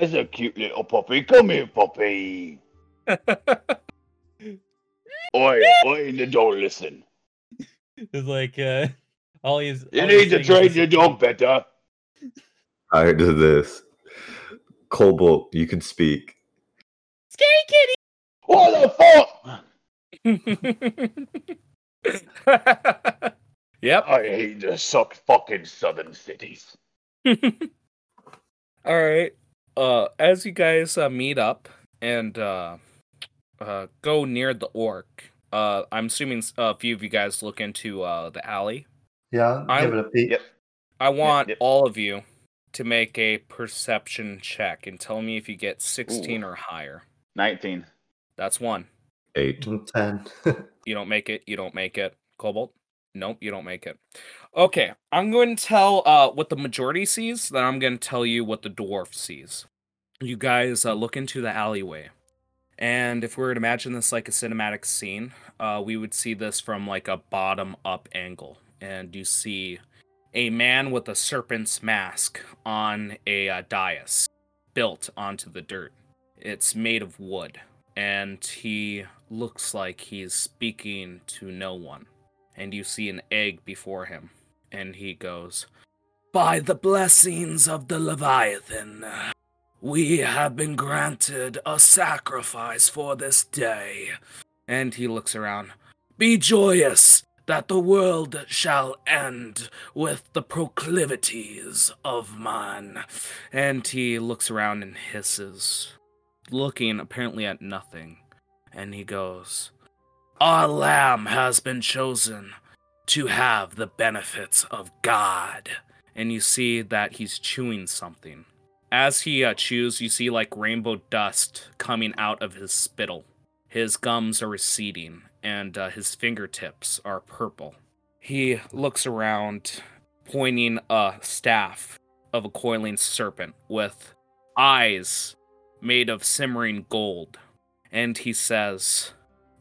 that's a cute little puppy. Come here, puppy. Oi, oi, and don't listen. It's like, uh, all he's. You all need to train your dog better. Tired of this. Cobalt, you can speak. Scary kitty! What the fuck? Yep. I hate the suck fucking southern cities. Alright. Uh, as you guys uh, meet up and uh, uh, go near the orc, uh, I'm assuming a few of you guys look into uh, the alley. Yeah, I, give it a peek. Yep. I want yep, yep. all of you to make a perception check and tell me if you get sixteen Ooh. or higher. nineteen. That's one. Eight. ten. You don't make it. You don't make it. Cobalt? Nope, you don't make it. Okay, I'm going to tell uh, what the majority sees, then I'm going to tell you what the dwarf sees. You guys uh, look into the alleyway. And if we were to imagine this like a cinematic scene, uh, we would see this from like a bottom-up angle. And you see a man with a serpent's mask on a uh, dais built onto the dirt. It's made of wood, and he looks like he's speaking to no one. And you see an egg before him, and he goes, "By the blessings of the Leviathan, we have been granted a sacrifice for this day." And he looks around. "Be joyous that the world shall end with the proclivities of man." And he looks around and hisses, looking apparently at nothing. And he goes, "Our lamb has been chosen to have the benefits of God." And you see that he's chewing something. As he uh, chews, you see like rainbow dust coming out of his spittle. His gums are receding, and uh, his fingertips are purple. He looks around, pointing a staff of a coiling serpent with eyes made of simmering gold. And he says,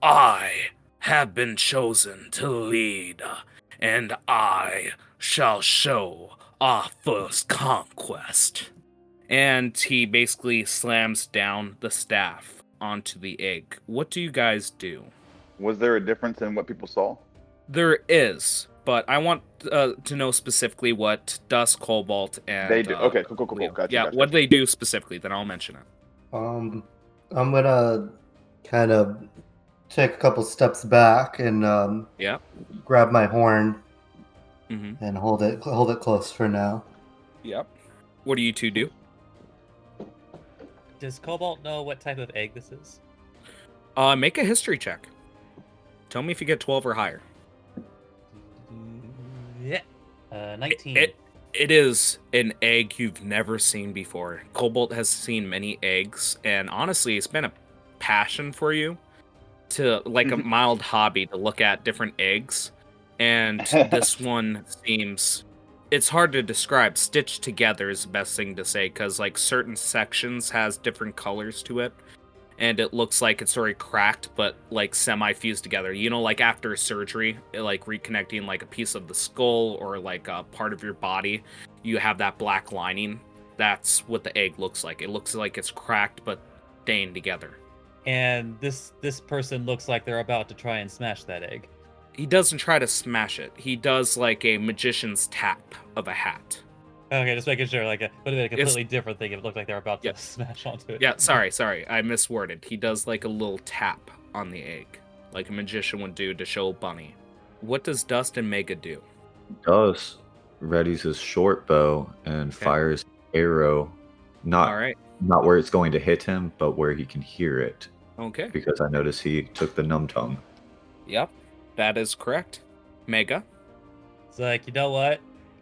"I have been chosen to lead, and I shall show our first conquest." And he basically slams down the staff onto the egg. What do you guys do? Was there a difference in what people saw? There is, but I want uh, to know specifically what Dust, Cobalt, and... They do. Uh, okay, cool, cool, cool. Leo. Gotcha, yeah, gotcha. What do they do specifically? Then I'll mention it. Um, I'm going to kind of take a couple steps back and um, yeah. grab my horn mm-hmm. and hold it hold it close for now. Yep. What do you two do? Does Cobalt know what type of egg this is? Uh, make a history check. Tell me if you get twelve or higher. Yeah, uh, nineteen. It, it, it is an egg you've never seen before. Cobalt has seen many eggs, and honestly, it's been a passion for you. To like a mild hobby to look at different eggs, and this one seems, it's hard to describe. Stitched together is the best thing to say, because like certain sections has different colors to it, and it looks like it's already cracked but like semi-fused together, you know, like after surgery, like reconnecting like a piece of the skull or like a part of your body, you have that black lining. That's what the egg looks like. It looks like it's cracked but staying together. And this this person looks like they're about to try and smash that egg. He doesn't try to smash it. He does like a magician's tap of a hat. Okay, just making sure. Like a, would have been a completely it's, different thing if it looked like they're about yeah. to smash onto it. Yeah, sorry, sorry. I misworded. He does like a little tap on the egg, like a magician would do to show Bunny. What does Dust and Mega do? Dust readies his short bow and okay. fires arrow, not All right. not where it's going to hit him, but where he can hear it. Okay. Because I noticed he took the numb tongue. Yep, that is correct. Mega. It's like, you know what?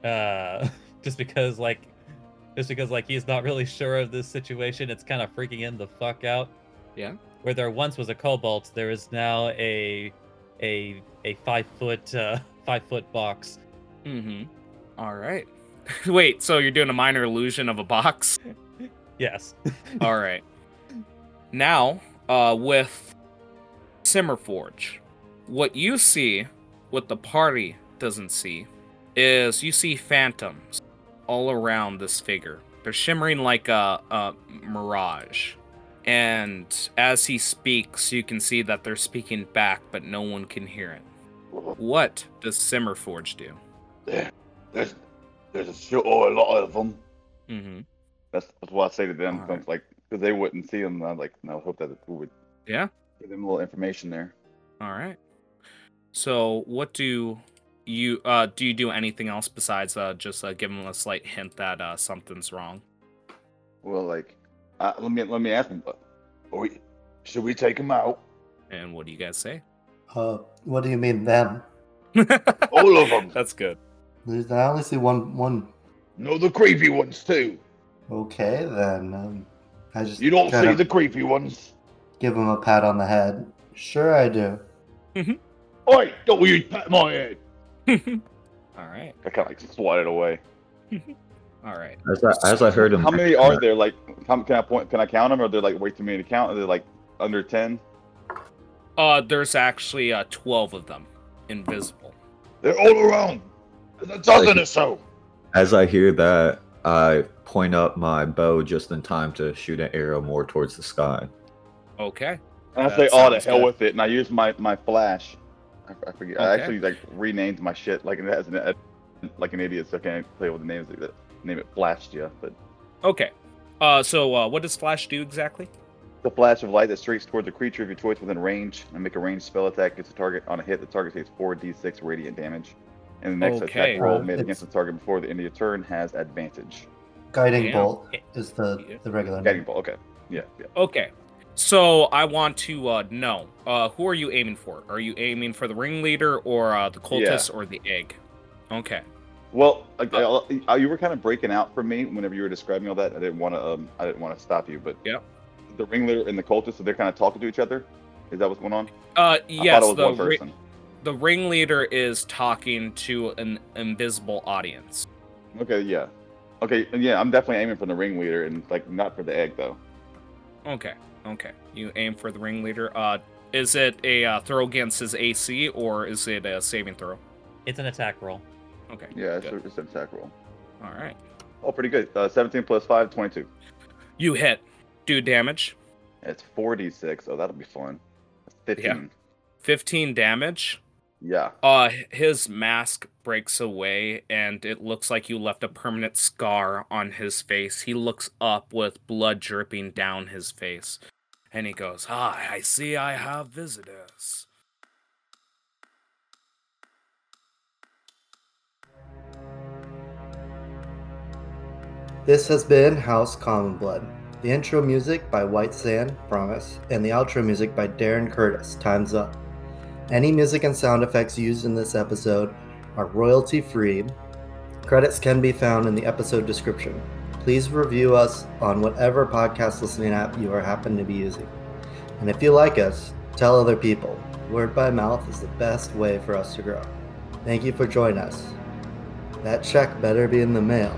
Uh, just because like, just because like he's not really sure of this situation, it's kind of freaking him the fuck out. Yeah. Where there once was a kobold, there is now a a a five foot uh, five foot box. Mm-hmm. All right. Wait, so you're doing a minor illusion of a box? Yes. All right. Now, uh, with Shimmerforge, what you see, what the party doesn't see, is you see phantoms all around this figure. They're shimmering like a, a mirage. And as he speaks, you can see that they're speaking back, but no one can hear it. What does Shimmerforge do? There, there's, there's a, show, oh, a lot of them. Mm-hmm. That's, that's what I say to them. Right. Like, because they wouldn't see them. I'm like, no, I hope that we would yeah. give them a little information there. All right. So what do you, uh, do you do anything else besides uh, just uh, give them a slight hint that uh, something's wrong? Well, like, uh, let me let me ask them, are we, should we take them out? And what do you guys say? Uh, what do you mean, them? All of them. That's good. There's, I only see one, one. No, the creepy ones too. Okay, then. Um, I just you don't see the creepy ones. Give him a pat on the head. Sure, I do. Mm-hmm. Oi! Don't you pat my head? All right. I kind of like swatted away. All right. As I, as I heard him. How many are there? Like, how, can I point? Can I count them? Or are there like way too many to count? Are there like under ten? Uh, there's actually uh twelve of them, invisible. They're all around. There's a dozen like, or so. As I hear that, I point up my bow just in time to shoot an arrow more towards the sky. Okay. And I that say, "Oh, the hell good. with it!" And I use my, my flash. I, I forget. Okay. I actually like renamed my shit like it has an like an idiot, so I can't play with the names like that. Name it flashed, yeah. But okay. Uh, so uh, what does flash do exactly? The flash of light that streaks towards a creature of your choice within range, and make a ranged spell attack against the target. On a hit, the target takes four d six radiant damage, and the next okay. attack roll made it's... against the target before the end of your turn has advantage. Guiding yeah. bolt is the, yeah. the regular. Guiding name. bolt. Okay. Yeah, yeah. Okay. So I want to uh, know uh, who are you aiming for? Are you aiming for the ringleader or uh, the cultist yeah. or the egg? Okay. Well, like, uh, I, I, you were kind of breaking out for me whenever you were describing all that. I didn't want to. Um, I didn't want to stop you, but yeah. The ringleader and the cultist, so they're kind of talking to each other? Is that what's going on? Uh, yes. I thought it was the, one person. The ringleader is talking to an invisible audience. Okay, yeah. Okay, yeah, I'm definitely aiming for the ringleader and, like, not for the egg, though. Okay, okay. You aim for the ringleader. Uh, is it a uh, throw against his A C, or is it a saving throw? It's an attack roll. Okay. Yeah, it's, a, it's an attack roll. All right. Oh, pretty good. Uh, seventeen plus five, twenty-two. You hit. Do damage. It's four d six, so that'll be fun. fifteen. Yeah. fifteen damage. Yeah. Uh, his mask breaks away, and it looks like you left a permanent scar on his face. He looks up with blood dripping down his face, and he goes, "Hi, I see I have visitors." This has been House Common Blood. The intro music by White Sand, Promise, and the outro music by Darren Curtis, Time's Up. Any music and sound effects used in this episode are royalty-free. Credits can be found in the episode description. Please review us on whatever podcast listening app you are happen to be using. And if you like us, tell other people. Word by mouth is the best way for us to grow. Thank you for joining us. That check better be in the mail.